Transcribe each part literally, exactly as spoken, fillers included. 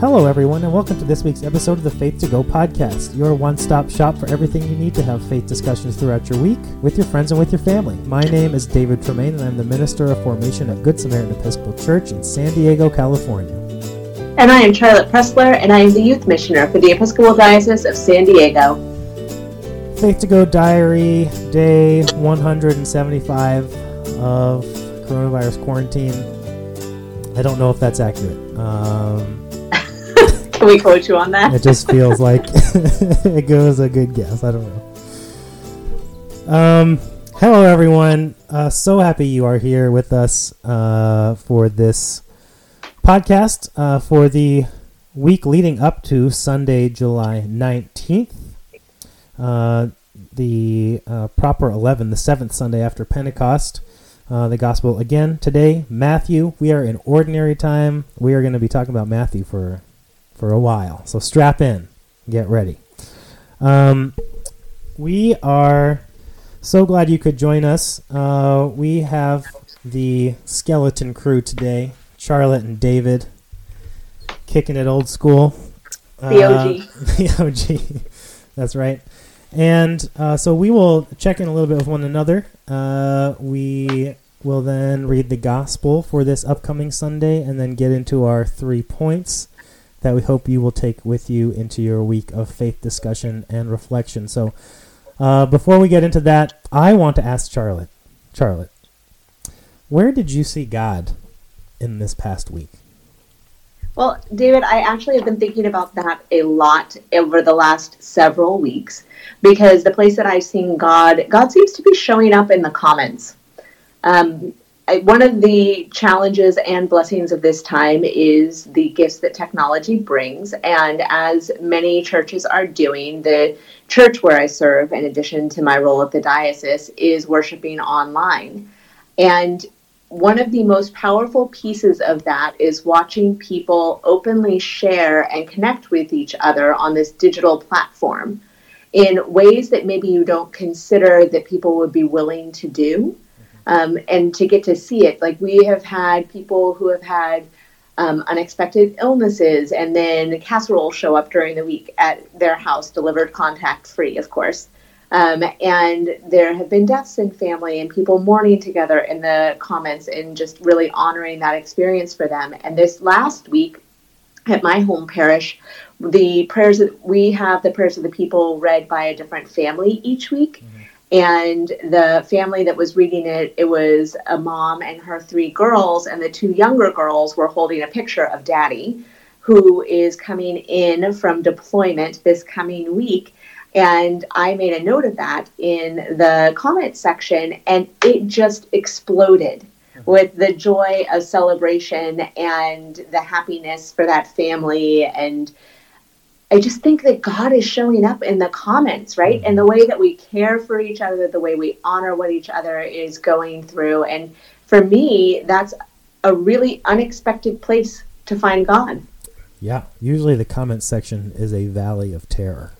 Hello everyone, and welcome to this week's episode of the Faith to Go podcast, your one-stop shop for everything you need to have faith discussions throughout your week, with your friends and with your family. My name is David Tremaine, and I'm the Minister of Formation at Good Samaritan Episcopal Church in San Diego, California. And I am Charlotte Pressler, and I am the Youth Missioner for the Episcopal Diocese of San Diego. Faith to Go Diary, day one hundred seventy-five of coronavirus quarantine. I don't know if that's accurate. Um... Can we quote you on that? It just feels like it goes a good guess. I don't know. Um, hello, everyone. Uh, so happy you are here with us uh, for this podcast uh, for the week leading up to Sunday, July nineteenth, uh, the uh, proper eleven, the seventh Sunday after Pentecost. Uh, the Gospel again today, Matthew. We are in ordinary time. We are going to be talking about Matthew for... for a while, so strap in, get ready. Um, we are so glad you could join us. Uh, we have the skeleton crew today, Charlotte and David, kicking it old school. The O G. Uh, the O G, that's right. And uh, so we will check in a little bit with one another. Uh, we will then read the gospel for this upcoming Sunday and then get into our three points that we hope you will take with you into your week of faith discussion and reflection. So uh, before we get into that, I want to ask Charlotte, Charlotte, where did you see God in this past week? Well, David, I actually have been thinking about that a lot over the last several weeks, because the place that I've seen God, God seems to be showing up in the comments. Um One of the challenges and blessings of this time is the gifts that technology brings. And as many churches are doing, the church where I serve, in addition to my role at the diocese, is worshiping online. And one of the most powerful pieces of that is watching people openly share and connect with each other on this digital platform in ways that maybe you don't consider that people would be willing to do. Um, and to get to see it, like we have had people who have had um, unexpected illnesses, and then casseroles show up during the week at their house, delivered contact free, of course. Um, and there have been deaths in family and people mourning together in the comments, and just really honoring that experience for them. And this last week at my home parish, the prayers that we have, the prayers of the people read by a different family each week. Mm-hmm. And the family that was reading it, it was a mom and her three girls, and the two younger girls were holding a picture of Daddy, who is coming in from deployment this coming week. And I made a note of that in the comment section, and it just exploded with the joy of celebration and the happiness for that family. And I just think that God is showing up in the comments, right? And the way that we care for each other, the way we honor what each other is going through. And for me, that's a really unexpected place to find God. Yeah. Usually the comments section is a valley of terror.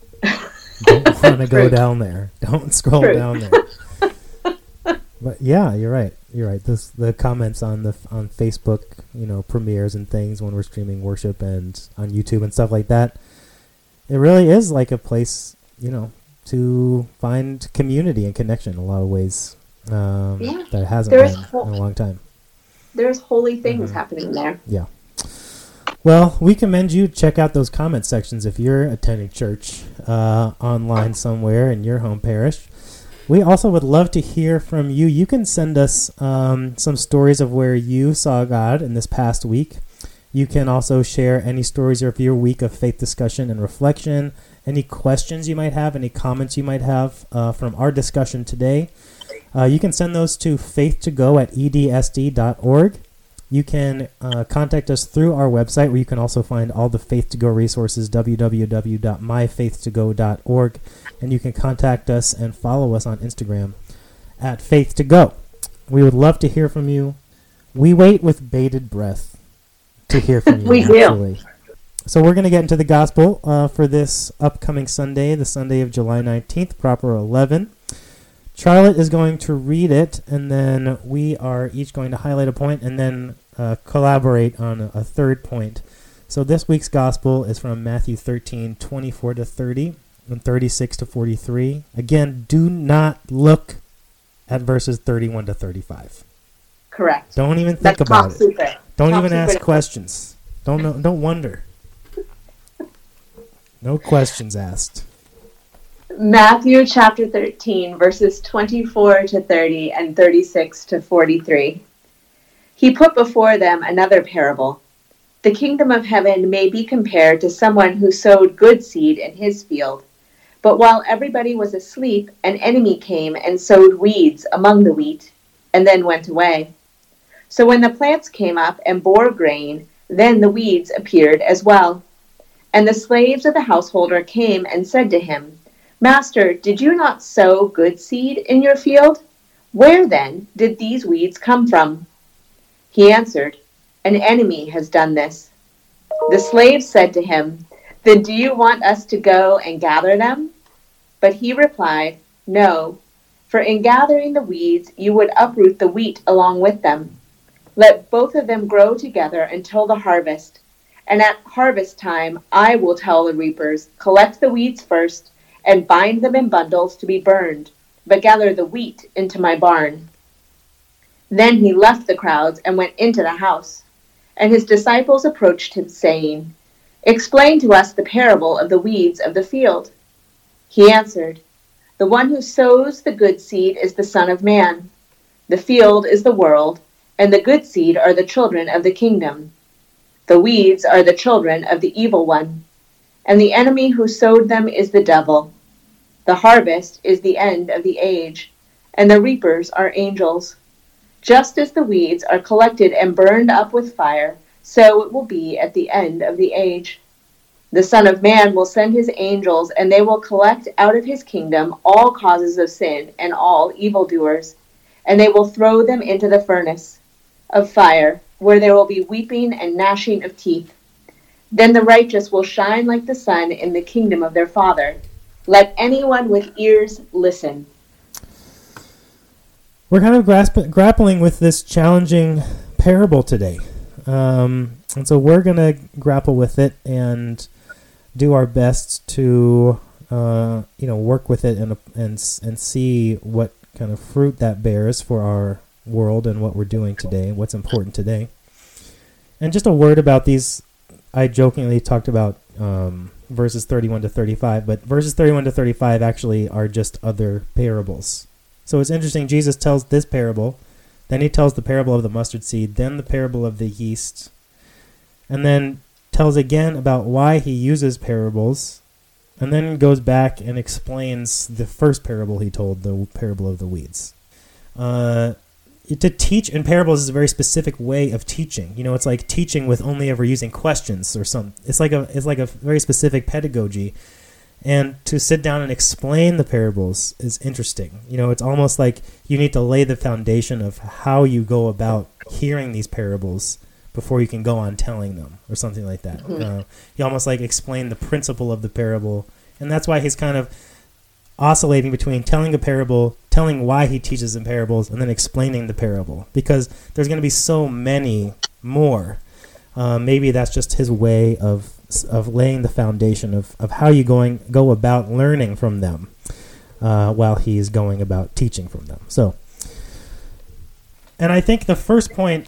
Don't want to go down there. Don't scroll True. down there. But yeah, you're right. You're right. This, the comments on the on Facebook, you know, premieres and things when we're streaming worship, and on YouTube and stuff like that. It really is like a place, you know, to find community and connection in a lot of ways um, yeah. that it hasn't There's been ho- in a long time. There's holy things mm-hmm. happening there. Yeah. Well, we commend you. Check out those comment sections if you're attending church uh, online somewhere in your home parish. We also would love to hear from you. You can send us um, some stories of where you saw God in this past week. You can also share any stories of your week of faith discussion and reflection, any questions you might have, any comments you might have uh, from our discussion today. Uh, you can send those to faith to go at e d s d dot org. You can uh, contact us through our website, where you can also find all the Faith to Go resources, w w w dot my faith to go dot org. And you can contact us and follow us on Instagram at Faith to Go. We would love to hear from you. We wait with bated breath to hear from you. We do. So we're going to get into the gospel uh, for this upcoming Sunday, the Sunday of July nineteenth, proper eleven. Charlotte is going to read it, and then we are each going to highlight a point and then uh, collaborate on a, a third point. So this week's gospel is from Matthew thirteen, twenty-four to thirty, and thirty-six to forty-three. Again, do not look at verses thirty-one to thirty-five. Correct. Don't even think That's about it. Super. Don't top even super. ask questions. Don't know, don't wonder. No questions asked. Matthew chapter thirteen, verses twenty-four to thirty and thirty-six to forty-three. He put before them another parable. The kingdom of heaven may be compared to someone who sowed good seed in his field. But while everybody was asleep, an enemy came and sowed weeds among the wheat, and then went away. So when the plants came up and bore grain, then the weeds appeared as well. And the slaves of the householder came and said to him, Master, did you not sow good seed in your field? Where then did these weeds come from? He answered, An enemy has done this. The slaves said to him, Then do you want us to go and gather them? But he replied, No, for in gathering the weeds you would uproot the wheat along with them. Let both of them grow together until the harvest. And at harvest time I will tell the reapers, Collect the weeds first, and bind them in bundles to be burned, but gather the wheat into my barn. Then he left the crowds and went into the house. And his disciples approached him, saying, Explain to us the parable of the weeds of the field. He answered, The one who sows the good seed is the Son of Man. The field is the world, and the good seed are the children of the kingdom. The weeds are the children of the evil one. And the enemy who sowed them is the devil. The harvest is the end of the age, and the reapers are angels. Just as the weeds are collected and burned up with fire, so it will be at the end of the age. The Son of Man will send his angels, and they will collect out of his kingdom all causes of sin and all evildoers, and they will throw them into the furnace of fire, where there will be weeping and gnashing of teeth. Then the righteous will shine like the sun in the kingdom of their Father. Let anyone with ears listen. We're kind of grasp- grappling with this challenging parable today. Um, and so we're going to grapple with it and do our best to uh, you know, work with it and, and, and see what kind of fruit that bears for our world and what we're doing today, what's important today. And just a word about these. I jokingly talked about um, verses thirty-one to thirty-five, but verses thirty-one to thirty-five actually are just other parables. So it's interesting, Jesus tells this parable, then he tells the parable of the mustard seed, then the parable of the yeast, and then tells again about why he uses parables, and then goes back and explains the first parable he told, the parable of the weeds. Uh... To teach in parables is a very specific way of teaching. You know, it's like teaching with only ever using questions or something. It's like a it's like a very specific pedagogy. And to sit down and explain the parables is interesting. You know, it's almost like you need to lay the foundation of how you go about hearing these parables before you can go on telling them or something like that. Mm-hmm. Uh, you almost like explain the principle of the parable. And that's why he's kind of oscillating between telling a parable, telling why he teaches in parables, and then explaining the parable, because there's going to be so many more. Uh, maybe that's just his way of of laying the foundation of, of how you going go about learning from them uh, while he's going about teaching from them. So, and I think the first point,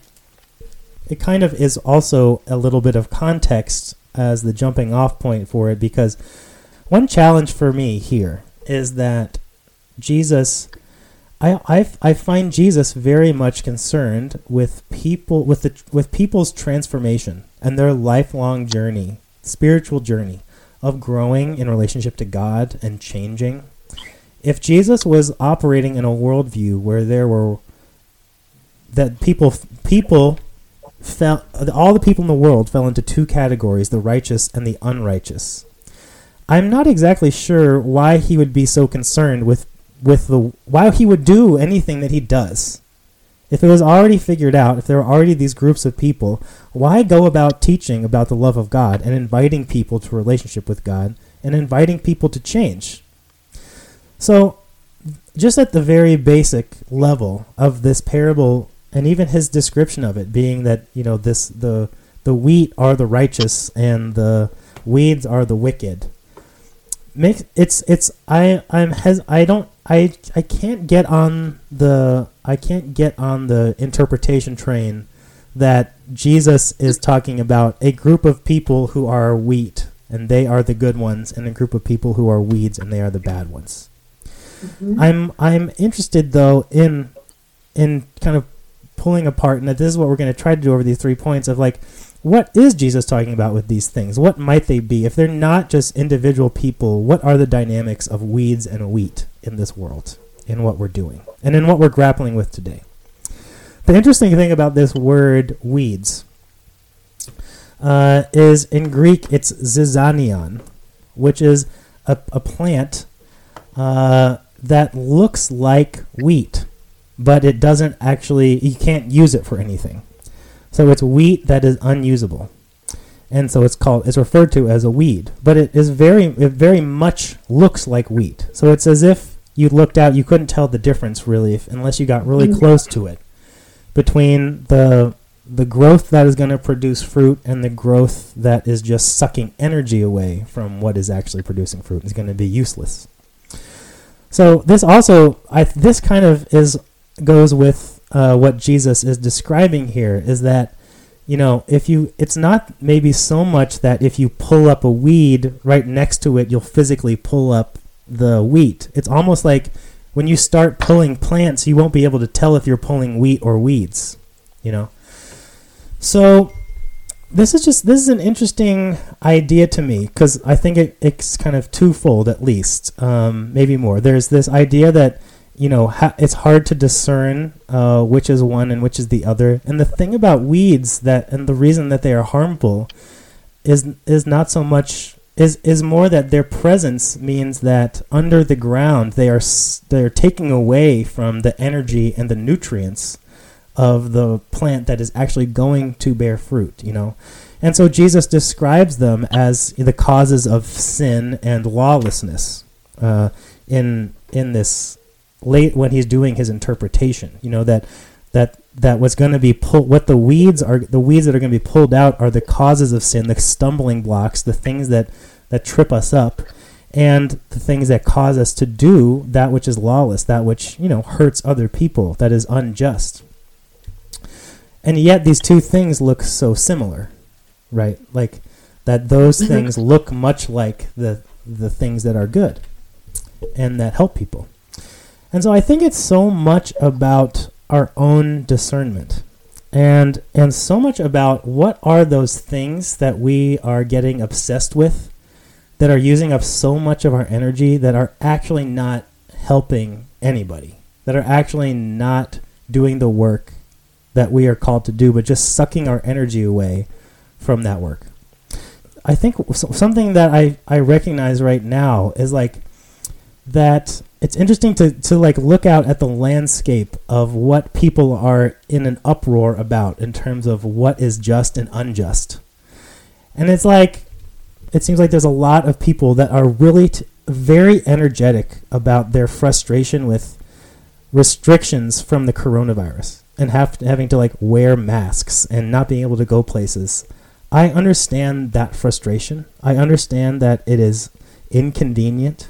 it kind of is also a little bit of context as the jumping off point for it, because one challenge for me here is that Jesus, I, I, I find Jesus very much concerned with people with the with people's transformation and their lifelong journey, spiritual journey of growing in relationship to God and changing. If Jesus was operating in a worldview where there were that people people fell, all the people in the world fell into two categories: the righteous and the unrighteous. I'm not exactly sure why he would be so concerned with, with the why he would do anything that he does If it was already figured out, if there were already these groups of people, why go about teaching about the love of God and inviting people to a relationship with God and inviting people to change? So just at the very basic level of this parable, and even his description of it being that, you know, this the the wheat are the righteous and the weeds are the wicked. Makes it's it's I I'm has I don't I I can't get on the I can't get on the interpretation train that Jesus is talking about a group of people who are wheat and they are the good ones, and a group of people who are weeds and they are the bad ones. Mm-hmm. I'm I'm interested though in in kind of pulling apart, and that this is what we're going to try to do over these three points of like, what is Jesus talking about with these things? What might they be? If they're not just individual people, what are the dynamics of weeds and wheat in this world, in what we're doing, and in what we're grappling with today? The interesting thing about this word weeds uh, is in Greek it's zizanion, which is a, a plant uh, that looks like wheat, but it doesn't actually, you can't use it for anything. So it's wheat that is unusable, and so it's called, it's referred to as a weed. But it is very, it very much looks like wheat. So it's as if you looked out, you couldn't tell the difference really, if, unless you got really close to it, between the the growth that is going to produce fruit and the growth that is just sucking energy away from what is actually producing fruit. It's going to be useless. So this also, I this kind of is goes with. Uh, what Jesus is describing here is that, you know, if you, it's not maybe so much that if you pull up a weed right next to it, you'll physically pull up the wheat. It's almost like when you start pulling plants, you won't be able to tell if you're pulling wheat or weeds, you know. So this is just, this is an interesting idea to me, because I think it, it's kind of twofold at least, um, maybe more. There's this idea that, you know, ha- it's hard to discern uh, which is one and which is the other. And the thing about weeds that, and the reason that they are harmful, is is not so much is is more that their presence means that under the ground they are s- they are taking away from the energy and the nutrients of the plant that is actually going to bear fruit. You know, and so Jesus describes them as the causes of sin and lawlessness uh, in in this. Late when he's doing his interpretation, you know, that that that what's going to be pulled, what the weeds are, the weeds that are going to be pulled out are the causes of sin, the stumbling blocks, the things that that trip us up, and the things that cause us to do that which is lawless, that which, you know, hurts other people, that is unjust. And yet these two things look so similar, right? Like that those things look much like the the things that are good and that help people. And so I think it's so much about our own discernment, and and so much about what are those things that we are getting obsessed with, that are using up so much of our energy, that are actually not helping anybody, that are actually not doing the work that we are called to do, but just sucking our energy away from that work. I think something that I, I recognize right now is like that... It's interesting to, to like look out at the landscape of what people are in an uproar about in terms of what is just and unjust. And it's like, it seems like there's a lot of people that are really t- very energetic about their frustration with restrictions from the coronavirus and have to, having to like wear masks and not being able to go places. I understand that frustration. I understand that it is inconvenient.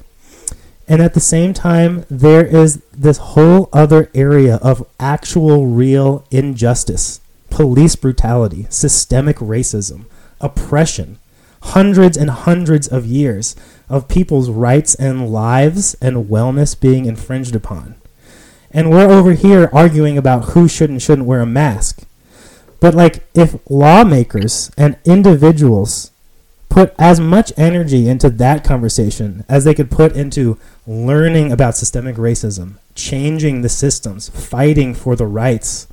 And at the same time, there is this whole other area of actual real injustice, police brutality, systemic racism, oppression, hundreds and hundreds of years of people's rights and lives and wellness being infringed upon. And we're over here arguing about who should and shouldn't wear a mask. But like, if lawmakers and individuals put as much energy into that conversation as they could put into learning about systemic racism, changing the systems, fighting for the rights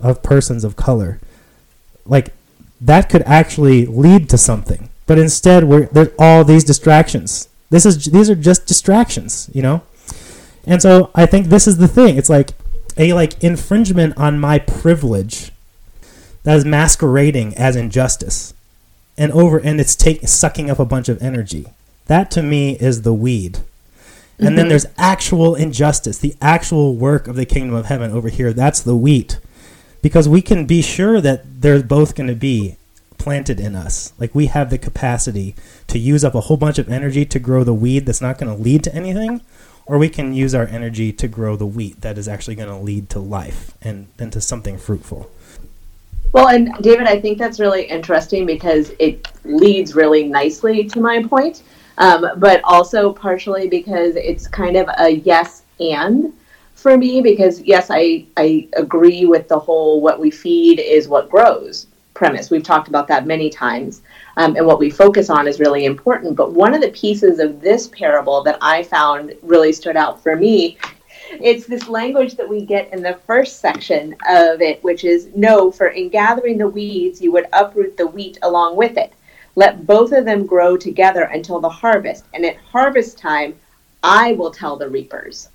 of persons of color, like that could actually lead to something. But instead, we're, there's all these distractions. This is these are just distractions, you know? And so I think this is the thing. It's like a like infringement on my privilege that is masquerading as injustice, and over and it's taking sucking up a bunch of energy. That to me is the weed. And mm-hmm. then there's actual injustice, the actual work of the kingdom of heaven over here. That's the wheat, because we can be sure that they're both going to be planted in us. Like we have the capacity to use up a whole bunch of energy to grow the weed that's not going to lead to anything, or we can use our energy to grow the wheat that is actually going to lead to life and, and to something fruitful. Well, and David, I think that's really interesting because it leads really nicely to my point. Um, but also partially because it's kind of a yes and for me, because yes, I, I agree with the whole what we feed is what grows premise. We've talked about that many times, um, and what we focus on is really important. But one of the pieces of this parable that I found really stood out for me, it's this language that we get in the first section of it, which is, no, for in gathering the weeds, you would uproot the wheat along with it. Let both of them grow together until the harvest. And at harvest time, I will tell the reapers.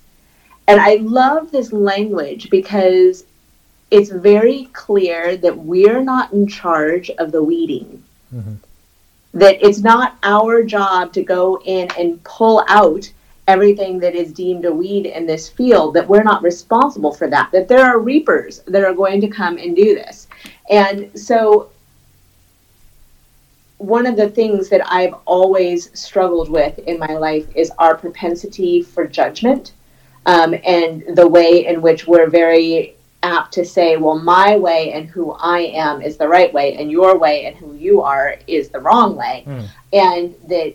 And I love this language because it's very clear that we're not in charge of the weeding. Mm-hmm. That it's not our job to go in and pull out everything that is deemed a weed in this field, that we're not responsible for that, that there are reapers that are going to come and do this. And so one of the things that I've always struggled with in my life is our propensity for judgment, um, and the way in which we're very apt to say, well, my way and who I am is the right way, and your way and who you are is the wrong way. Mm. And that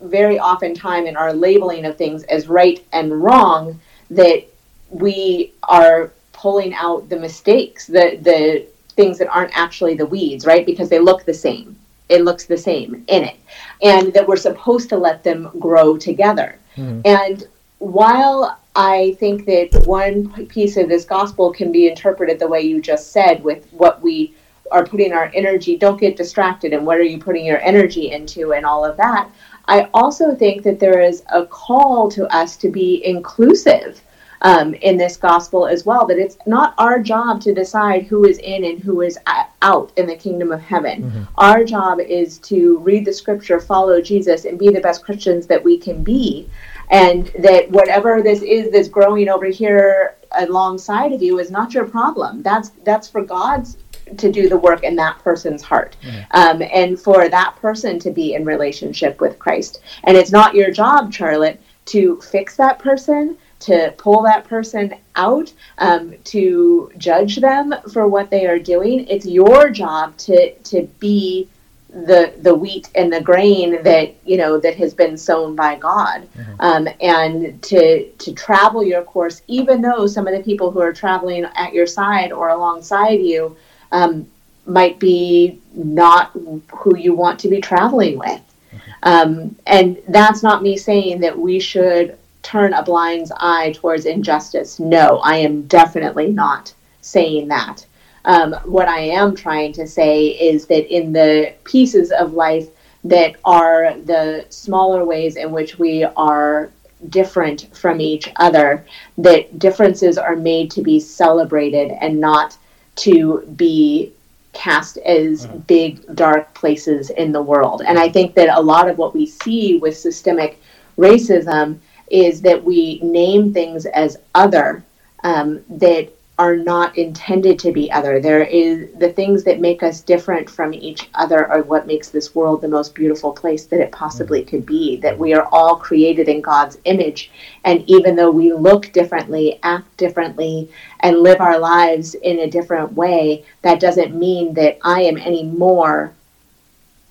very oftentimes in our labeling of things as right and wrong, that we are pulling out the mistakes, the, the things that aren't actually the weeds, right? Because they look the same. It looks the same in it, and that we're supposed to let them grow together. Mm. And while I think that one piece of this gospel can be interpreted the way you just said, with what we are putting our energy, don't get distracted, and what are you putting your energy into and all of that, I also think that there is a call to us to be inclusive um, in this gospel as well, that it's not our job to decide who is in and who is out in the kingdom of heaven. Mm-hmm. Our job is to read the scripture, follow Jesus, and be the best Christians that we can be. And that whatever this is that's growing over here alongside of you is not your problem. That's that's for God's to do the work in that person's heart, mm-hmm. um, and for that person to be in relationship with Christ. And it's not your job, Charlotte, to fix that person, to pull that person out, um, to judge them for what they are doing. It's your job to to be the the wheat and the grain that you know that has been sown by God, mm-hmm. um, and to to travel your course, even though some of the people who are traveling at your side or alongside you um, might be not who you want to be traveling with. Mm-hmm. Um, and that's not me saying that we should turn a blind eye towards injustice. No, I am definitely not saying that. Um, what I am trying to say is that in the pieces of life that are the smaller ways in which we are different from each other, that differences are made to be celebrated and not to be cast as big, dark places in the world. And I think that a lot of what we see with systemic racism is that we name things as other, um, that are not intended to be other. There is the things that make us different from each other are what makes this world the most beautiful place that it possibly could be, that we are all created in God's image. And even though we look differently, act differently, and live our lives in a different way, that doesn't mean that I am any more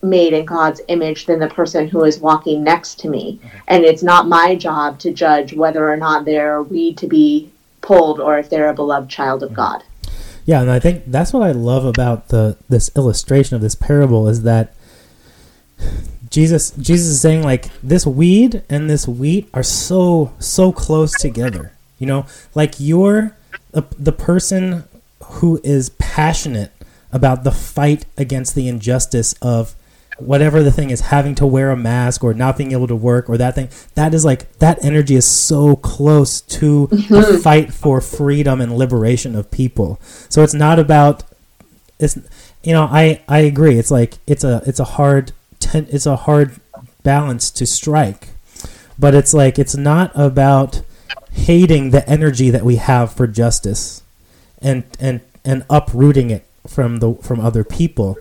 made in God's image than the person who is walking next to me. And it's not my job to judge whether or not they're we to be pulled or if they're a beloved child of God. Yeah, and I think that's what I love about the this illustration of this parable is that Jesus Jesus is saying, like, this weed and this wheat are so so close together. You know, like you're the, the person who is passionate about the fight against the injustice of whatever the thing is, having to wear a mask or not being able to work or that thing, that is like, that energy is so close to mm-hmm. the fight for freedom and liberation of people. So it's not about, it's, you know, I, I agree. It's like, it's a, it's a hard, ten, it's a hard balance to strike, but it's like, it's not about hating the energy that we have for justice and, and, and uprooting it from the, from other people.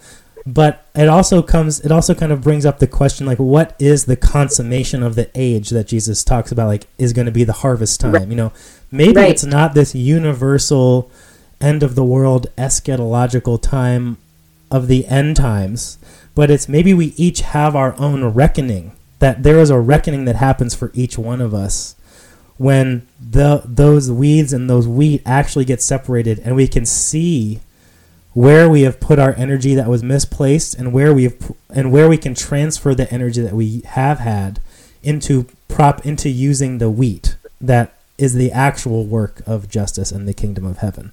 But it also comes, it also kind of brings up the question, like, what is the consummation of the age that Jesus talks about, like, is going to be the harvest time? Right. You know, maybe right. it's not this universal end of the world eschatological time of the end times, but it's maybe we each have our own reckoning, that there is a reckoning that happens for each one of us when the those weeds and those wheat actually get separated, and we can see where we have put our energy that was misplaced, and where we have, and where we can transfer the energy that we have had into prop into using the wheat that is the actual work of justice and the kingdom of heaven.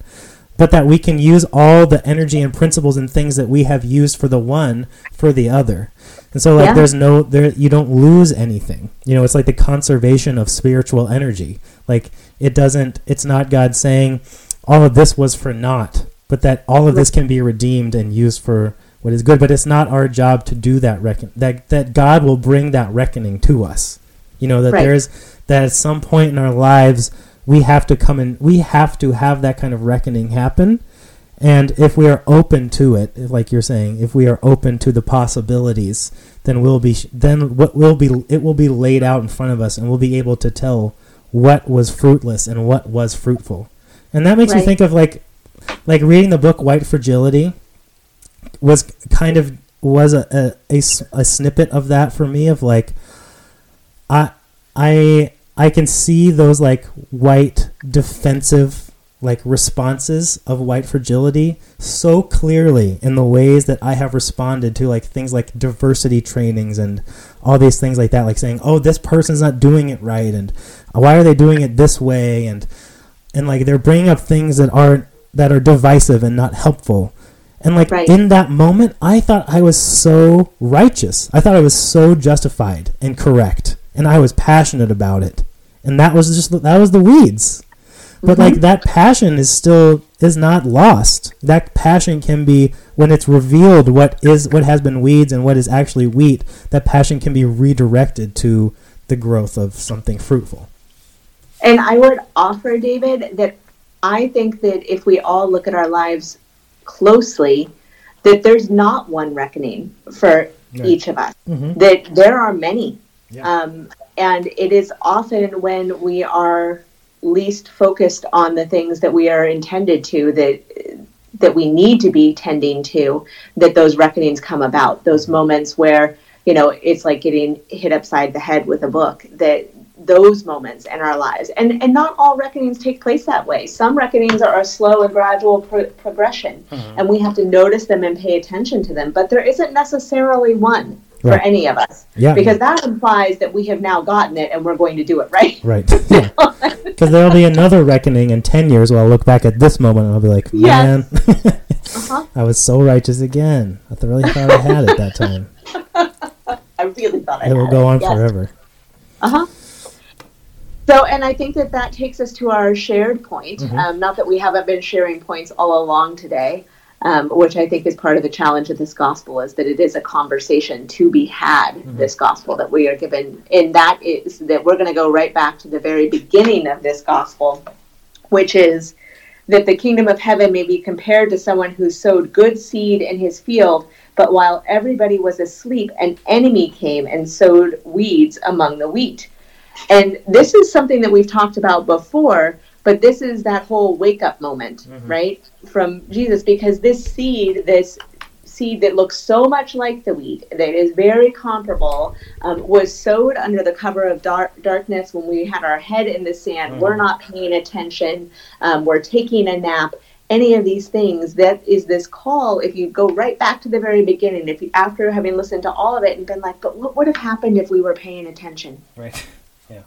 But that we can use all the energy and principles and things that we have used for the one for the other. And so, like, yeah. there's no, there, you don't lose anything. You know, it's like the conservation of spiritual energy. Like, it doesn't, it's not God saying all of this was for naught, but that all of this can be redeemed and used for what is good. But it's not our job to do that reckon, that, that God will bring that reckoning to us. You know, that right. there's, that at some point in our lives, we have to come and we have to have that kind of reckoning happen. And if we are open to it, like you're saying, if we are open to the possibilities, then we'll be, then what will be, it will be laid out in front of us, and we'll be able to tell what was fruitless and what was fruitful. And that makes right. me think of, like, like reading the book White Fragility was kind of, was a, a, a, a snippet of that for me, of like, I, I, I can see those, like, white defensive, like, responses of white fragility so clearly in the ways that I have responded to, like, things like diversity trainings and all these things like that, like saying, oh, this person's not doing it right, and why are they doing it this way? And, and like, they're bringing up things that aren't, that are divisive and not helpful. And, like, right. in that moment, I thought I was so righteous. I thought I was so justified and correct. And I was passionate about it. And that was just, that was the weeds. But mm-hmm. like, that passion is still, is not lost. That passion can be, when it's revealed what is, what has been weeds and what is actually wheat, that passion can be redirected to the growth of something fruitful. And I would offer, David, that I think that if we all look at our lives closely, that there's not one reckoning for yeah. each of us, mm-hmm. that there are many. Yeah. Um, and it is often when we are least focused on the things that we are intended to, that that we need to be tending to, that those reckonings come about. Those moments where, you know, it's like getting hit upside the head with a book, that those moments in our lives. And, and not all reckonings take place that way. Some reckonings are a slow and gradual pro- progression, mm-hmm. and we have to notice them and pay attention to them. But there isn't necessarily one. Right. For any of us, yeah, because that implies that we have now gotten it and we're going to do it right. Right, yeah. Because there'll be another reckoning in ten years where I'll look back at this moment and I'll be like, man, yes. uh-huh. I was so righteous again. I really thought I had it that time. I really thought I it had it. It will go on yes. forever. Uh-huh. So, and I think that that takes us to our shared point. Mm-hmm. Um, not that we haven't been sharing points all along today. Um, which I think is part of the challenge of this gospel, is that it is a conversation to be had, mm-hmm. this gospel that we are given. And that is that we're going to go right back to the very beginning of this gospel, which is that the kingdom of heaven may be compared to someone who sowed good seed in his field, but while everybody was asleep, an enemy came and sowed weeds among the wheat. And this is something that we've talked about before, but this is that whole wake-up moment, mm-hmm. right, from Jesus, because this seed, this seed that looks so much like the wheat, that is very comparable, um, was sowed under the cover of dar- darkness when we had our head in the sand. Mm-hmm. We're not paying attention. Um, we're taking a nap. Any of these things, that is this call, if you go right back to the very beginning, if you, after having listened to all of it and been like, but what would have happened if we were paying attention? Right, yeah.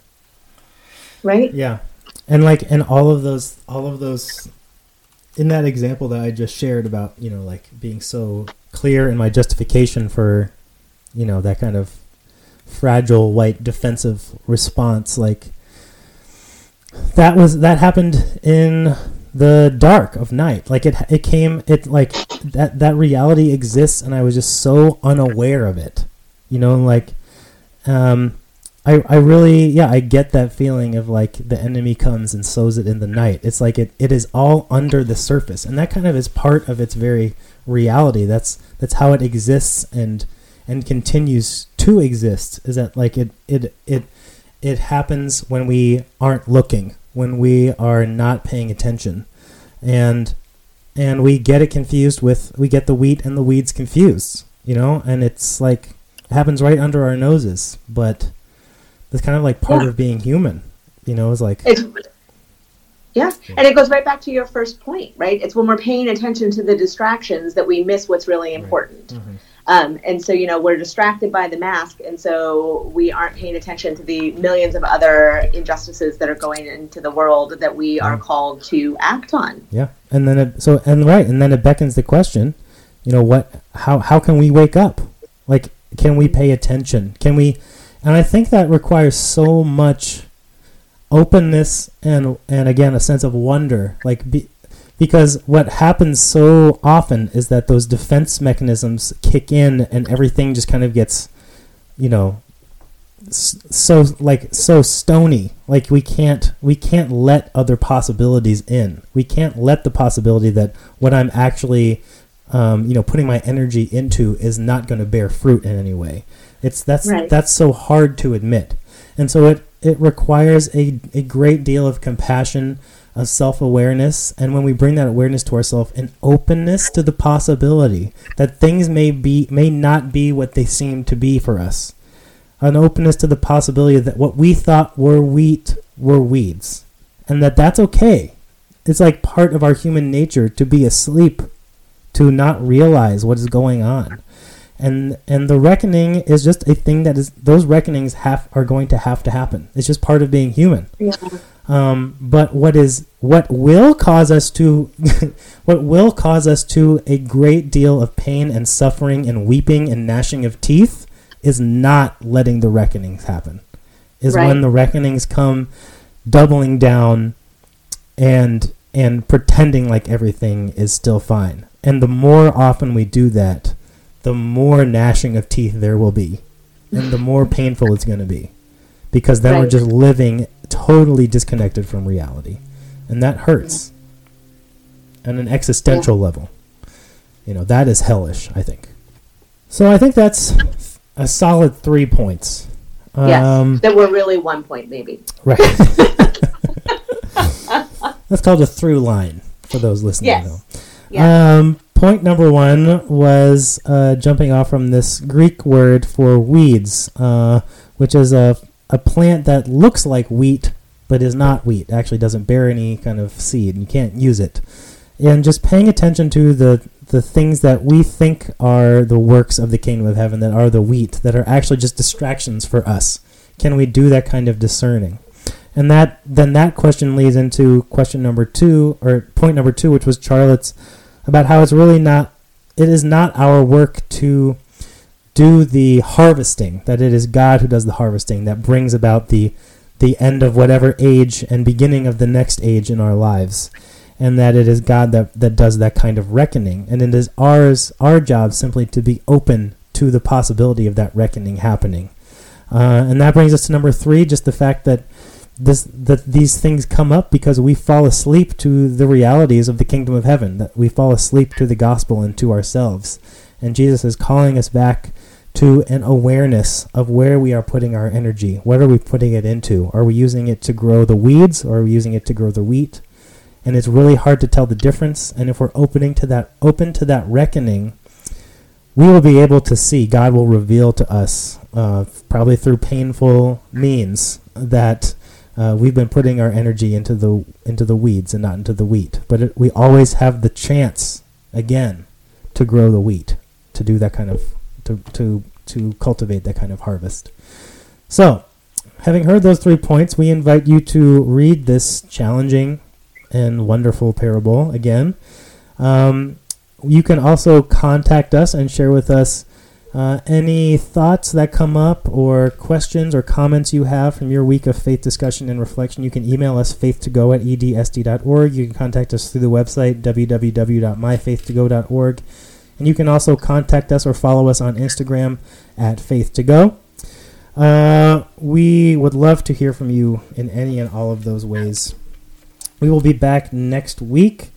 Right? Yeah. And like, and all of those, all of those, in that example that I just shared about, you know, like being so clear in my justification for you know, that kind of fragile, white, defensive response. Like, that was, that happened in the dark of night. Like, it, it came, it, like, that, that reality exists, and I was just so unaware of it, you know, and, like, um, I, I really, yeah, I get that feeling of, like, the enemy comes and sows it in the night. It's like it, it is all under the surface, and that kind of is part of its very reality. That's that's how it exists and and continues to exist, is that, like, it it it it happens when we aren't looking, when we are not paying attention, and and we get it confused with, we get the wheat and the weeds confused, you know, and it's like it happens right under our noses, but it's kind of like part yeah. of being human, you know, is like... It's, yeah, and it goes right back to your first point, right? It's when we're paying attention to the distractions that we miss what's really important. Right. Mm-hmm. Um, and so, you know, we're distracted by the mask, and so we aren't paying attention to the millions of other injustices that are going into the world that we are mm-hmm. called to act on. Yeah, and then it, so, and right, and then it beckons the question, you know, what, how, how can we wake up? Like, can we pay attention? Can we... And I think that requires so much openness and, and again, a sense of wonder, like be, because what happens so often is that those defense mechanisms kick in and everything just kind of gets, you know, so like so stony, like we can't we can't let other possibilities in. We can't let the possibility that what I'm actually, um, you know, putting my energy into is not going to bear fruit in any way. It's that's right. that's so hard to admit, and so it, it requires a, a great deal of compassion, of self awareness, and when we bring that awareness to ourselves, an openness to the possibility that things may be may not be what they seem to be for us, an openness to the possibility that what we thought were wheat were weeds, and that that's okay. It's like part of our human nature to be asleep, to not realize what is going on. And and the reckoning is just a thing that is, those reckonings have are going to have to happen. It's just part of being human. Yeah. Um, but what is what will cause us to what will cause us to a great deal of pain and suffering and weeping and gnashing of teeth is not letting the reckonings happen. Is right. when the reckonings come doubling down and and pretending like everything is still fine. And the more often we do that, the more gnashing of teeth there will be, and the more painful it's going to be, because then right. we're just living totally disconnected from reality, and that hurts yeah. on an existential yeah. level. You know, that is hellish, I think. So I think that's a solid three points. Yes, um, that were really one point, maybe. Right. That's called a through line for those listening. Yes. Yeah. Um, Point number one was uh, jumping off from this Greek word for weeds, uh, which is a a plant that looks like wheat but is not wheat. It actually doesn't bear any kind of seed, and you can't use it. And just paying attention to the, the things that we think are the works of the kingdom of heaven, that are the wheat, that are actually just distractions for us. Can we do that kind of discerning? And that then that question leads into question number two, or point number two, which was Charlotte's, about how it's really not, it is not our work to do the harvesting, that it is God who does the harvesting that brings about the the end of whatever age and beginning of the next age in our lives, and that it is God that, that does that kind of reckoning, and it is ours our job simply to be open to the possibility of that reckoning happening. Uh, and that brings us to number three, just the fact that This, that these things come up because we fall asleep to the realities of the kingdom of heaven, that we fall asleep to the gospel and to ourselves. And Jesus is calling us back to an awareness of where we are putting our energy. What are we putting it into? Are we using it to grow the weeds, or are we using it to grow the wheat? And it's really hard to tell the difference. And if we're opening to that, open to that reckoning, we will be able to see. God will reveal to us, uh, probably through painful means, that Uh, we've been putting our energy into the into the weeds and not into the wheat. But it, we always have the chance, again, to grow the wheat, to do that kind of, to to to cultivate that kind of harvest. So, having heard those three points, we invite you to read this challenging and wonderful parable again. Um, you can also contact us and share with us Uh, any thoughts that come up or questions or comments you have from your week of faith discussion and reflection, you can email us faith to go at e d s d dot org. You can contact us through the website w w w dot my faith to go dot org. And you can also contact us or follow us on Instagram at faith to go. Uh, we would love to hear from you in any and all of those ways. We will be back next week,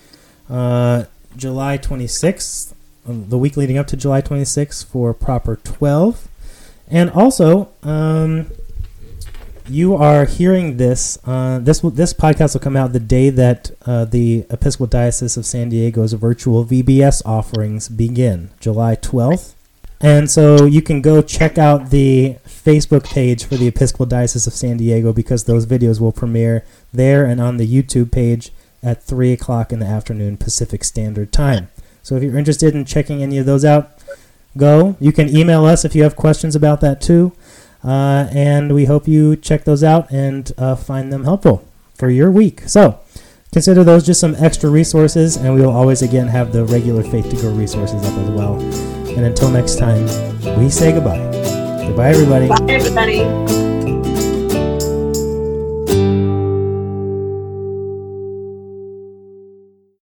uh, July twenty-sixth. The week leading up to July twenty-sixth for Proper twelve. And also, um, you are hearing this. Uh, this this podcast will come out the day that uh, the Episcopal Diocese of San Diego's virtual V B S offerings begin, July twelfth. And so you can go check out the Facebook page for the Episcopal Diocese of San Diego, because those videos will premiere there and on the YouTube page at three o'clock in the afternoon Pacific Standard Time. So if you're interested in checking any of those out, go. You can email us if you have questions about that too. Uh, and we hope you check those out and uh, find them helpful for your week. So consider those just some extra resources, and we will always again have the regular Faith to Go resources up as well. And until next time, we say goodbye. Goodbye, everybody. Bye, everybody.